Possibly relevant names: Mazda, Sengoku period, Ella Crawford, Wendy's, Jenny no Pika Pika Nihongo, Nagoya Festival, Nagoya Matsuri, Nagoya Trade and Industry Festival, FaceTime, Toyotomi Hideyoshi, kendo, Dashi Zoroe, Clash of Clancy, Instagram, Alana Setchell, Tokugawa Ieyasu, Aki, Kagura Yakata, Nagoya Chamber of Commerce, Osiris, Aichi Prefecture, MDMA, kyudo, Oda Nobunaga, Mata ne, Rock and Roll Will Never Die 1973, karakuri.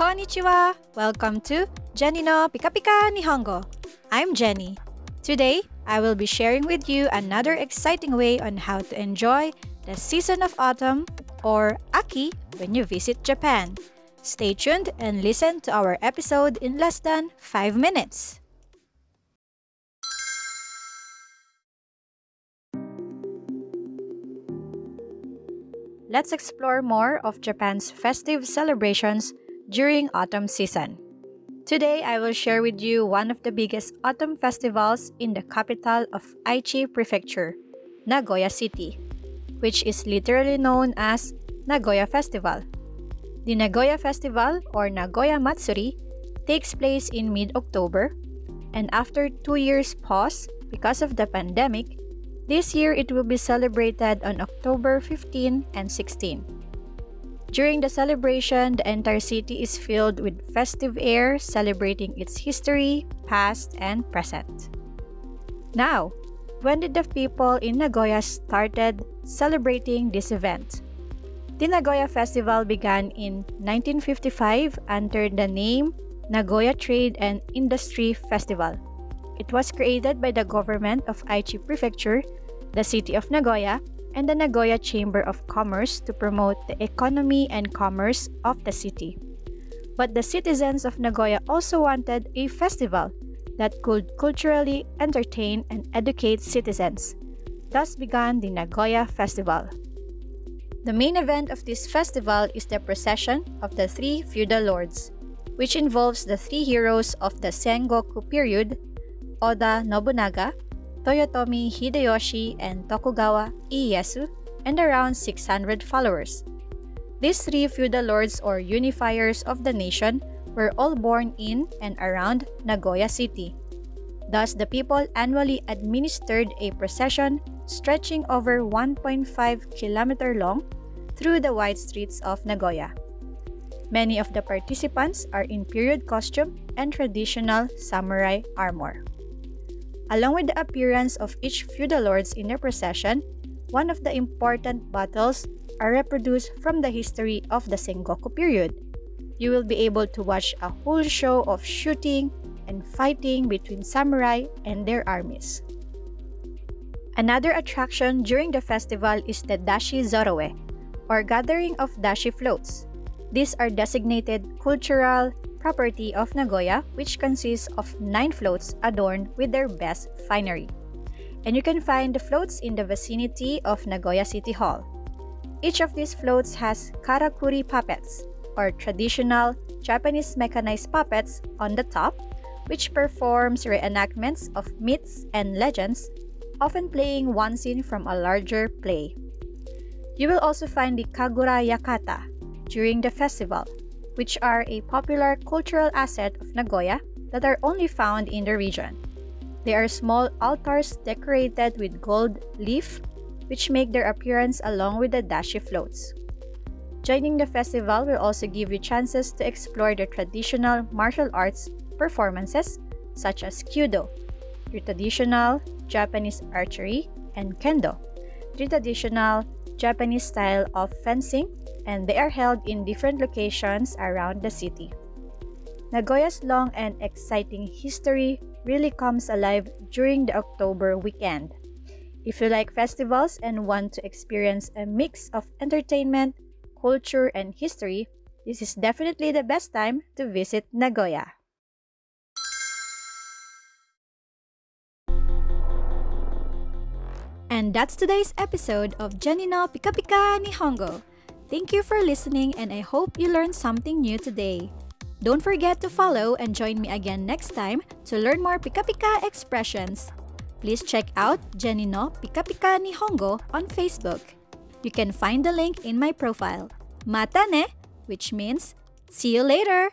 Konnichiwa! Welcome to Jenny no Pika Pika Nihongo. I'm Jenny. Today, I will be sharing with you another exciting way on how to enjoy the season of autumn, or Aki, when you visit Japan. Stay tuned and listen to our episode in less than 5 minutes. Let's explore more of Japan's festive celebrations during autumn season. Today, I will share with you one of the biggest autumn festivals in the capital of Aichi Prefecture, Nagoya City, which is literally known as Nagoya Festival. The Nagoya Festival, or Nagoya Matsuri, takes place in mid-October, and after 2 years pause because of the pandemic, this year it will be celebrated on October 15 and 16. During the celebration, the entire city is filled with festive air, celebrating its history, past, and present. Now, when did the people in Nagoya started celebrating this event? The Nagoya Festival began in 1955 under the name Nagoya Trade and Industry Festival. It was created by the government of Aichi Prefecture, the city of Nagoya, and the Nagoya Chamber of Commerce to promote the economy and commerce of the city. But the citizens of Nagoya also wanted a festival that could culturally entertain and educate citizens. Thus began the Nagoya Festival. The main event of this festival is the procession of the three feudal lords, which involves the three heroes of the Sengoku period, Oda Nobunaga, Toyotomi Hideyoshi, and Tokugawa Ieyasu, and around 600 followers. These three feudal lords, or unifiers of the nation, were all born in and around Nagoya City. Thus, the people annually administered a procession stretching over 1.5 km long through the wide streets of Nagoya. Many of the participants are in period costume and traditional samurai armor. Along with the appearance of each feudal lords in their procession, one of the important battles are reproduced from the history of the Sengoku period. You will be able to watch a whole show of shooting and fighting between samurai and their armies. Another attraction during the festival is the Dashi Zoroe, or gathering of dashi floats. These are designated cultural property of Nagoya, which consists of 9 floats adorned with their best finery. And you can find the floats in the vicinity of Nagoya City Hall. Each of these floats has karakuri puppets, or traditional Japanese mechanized puppets, on the top, which performs reenactments of myths and legends, often playing one scene from a larger play. You will also find the Kagura Yakata during the festival, which are a popular cultural asset of Nagoya that are only found in the region. They are small altars decorated with gold leaf, which make their appearance along with the dashi floats. Joining the festival will also give you chances to explore the traditional martial arts performances such as kyudo, the traditional Japanese archery, and kendo, the traditional Japanese style of fencing, and they are held in different locations around the city. Nagoya's long and exciting history really comes alive during the October weekend. If you like festivals and want to experience a mix of entertainment, culture, and history, this is definitely the best time to visit Nagoya. And that's today's episode of Jenny no Pika Pika Nihongo. Thank you for listening, and I hope you learned something new today. Don't forget to follow and join me again next time to learn more Pika Pika expressions. Please check out Jenny no Pika Pika Nihongo on Facebook. You can find the link in my profile. Mata ne, which means see you later!